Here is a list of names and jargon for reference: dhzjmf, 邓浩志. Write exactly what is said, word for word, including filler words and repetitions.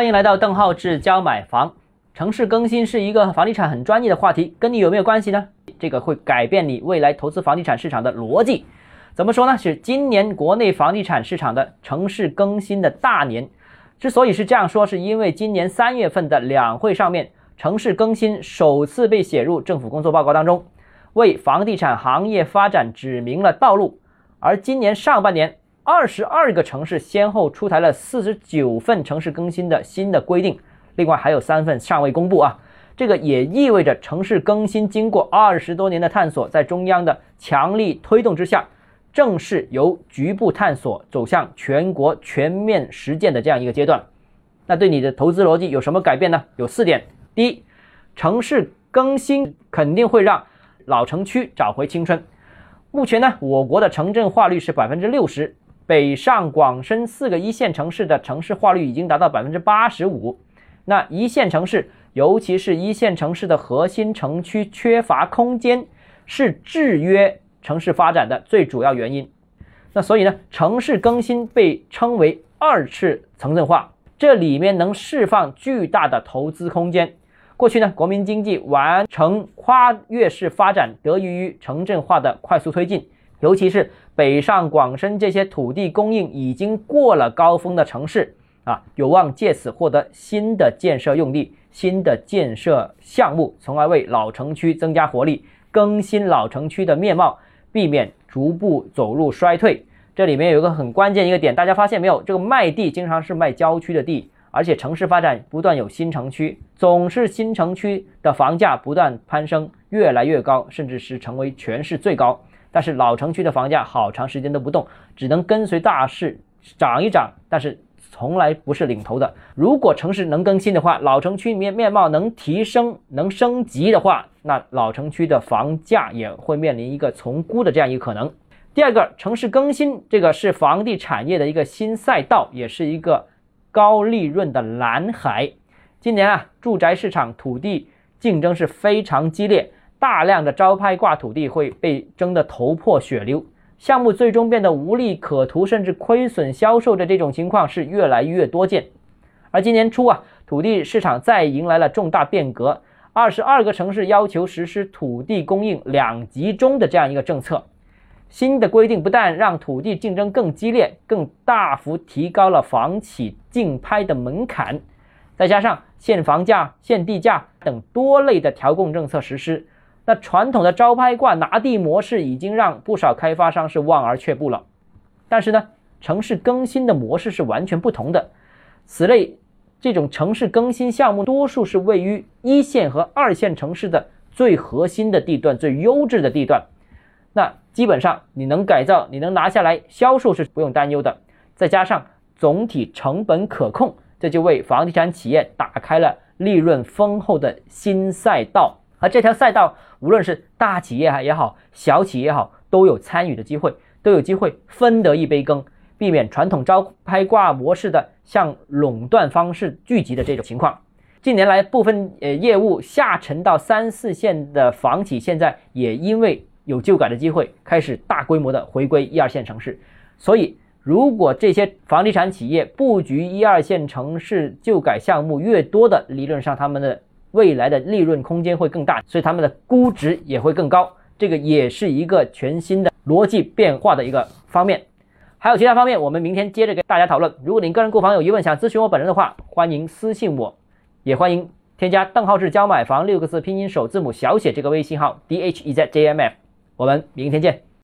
欢迎来到邓浩志教买房。城市更新是一个房地产很专业的话题，跟你有没有关系呢？这个会改变你未来投资房地产市场的逻辑。怎么说呢？是今年国内房地产市场的城市更新的大年。之所以是这样说，是因为今年三月份的两会上面，城市更新首次被写入政府工作报告当中，为房地产行业发展指明了道路。而今年上半年，二十二个城市先后出台了四十九份城市更新的新的规定，另外还有三份尚未公布啊。这个也意味着城市更新经过二十多年的探索，在中央的强力推动之下，正式由局部探索走向全国全面实践的这样一个阶段。那对你的投资逻辑有什么改变呢？有四点。第一，城市更新肯定会让老城区找回青春。目前呢，我国的城镇化率是 百分之六十。北上广深四个一线城市的城市化率已经达到 百分之八十五， 那一线城市，尤其是一线城市的核心城区缺乏空间，是制约城市发展的最主要原因。那所以呢，城市更新被称为二次城镇化，这里面能释放巨大的投资空间。过去呢，国民经济完成跨越式发展得益于城镇化的快速推进，尤其是北上广深这些土地供应已经过了高峰的城市啊，有望借此获得新的建设用地、新的建设项目，从而为老城区增加活力，更新老城区的面貌，避免逐步走入衰退。这里面有一个很关键一个点，大家发现没有？这个卖地经常是卖郊区的地，而且城市发展不断有新城区，总是新城区的房价不断攀升，越来越高，甚至是成为全市最高。但是老城区的房价好长时间都不动，只能跟随大势涨一涨，但是从来不是领头的。如果城市能更新的话，老城区面面貌能提升、能升级的话，那老城区的房价也会面临一个重估的这样一个可能。第二个，城市更新这个是房地产业的一个新赛道，也是一个高利润的蓝海。今年啊，住宅市场土地竞争是非常激烈，大量的招拍挂土地会被争得头破血流，项目最终变得无利可图，甚至亏损销售的这种情况是越来越多见。而今年初啊，土地市场再迎来了重大变革，二十二个城市要求实施土地供应两集中的这样一个政策。新的规定不但让土地竞争更激烈，更大幅提高了房企竞拍的门槛，再加上限房价、限地价等多类的调控政策实施，那传统的招拍挂拿地模式已经让不少开发商是望而却步了。但是呢，城市更新的模式是完全不同的。此类这种城市更新项目，多数是位于一线和二线城市的最核心的地段、最优质的地段。那基本上你能改造、你能拿下来，销售是不用担忧的。再加上总体成本可控，这就为房地产企业打开了利润丰厚的新赛道。而这条赛道，无论是大企业也好，小企业也好，都有参与的机会，都有机会分得一杯羹，避免传统招拍挂模式的向垄断方式聚集的这种情况。近年来，部分呃业务下沉到三四线的房企，现在也因为有旧改的机会，开始大规模的回归一二线城市。所以，如果这些房地产企业布局一二线城市旧改项目越多的，理论上他们的未来的利润空间会更大，所以他们的估值也会更高。这个也是一个全新的逻辑变化的一个方面。还有其他方面，我们明天接着给大家讨论。如果您个人购房有疑问，想咨询我本人的话，欢迎私信我，也欢迎添加邓浩志教买房六个字拼音首字母小写这个微信号 dhzjmf。我们明天见。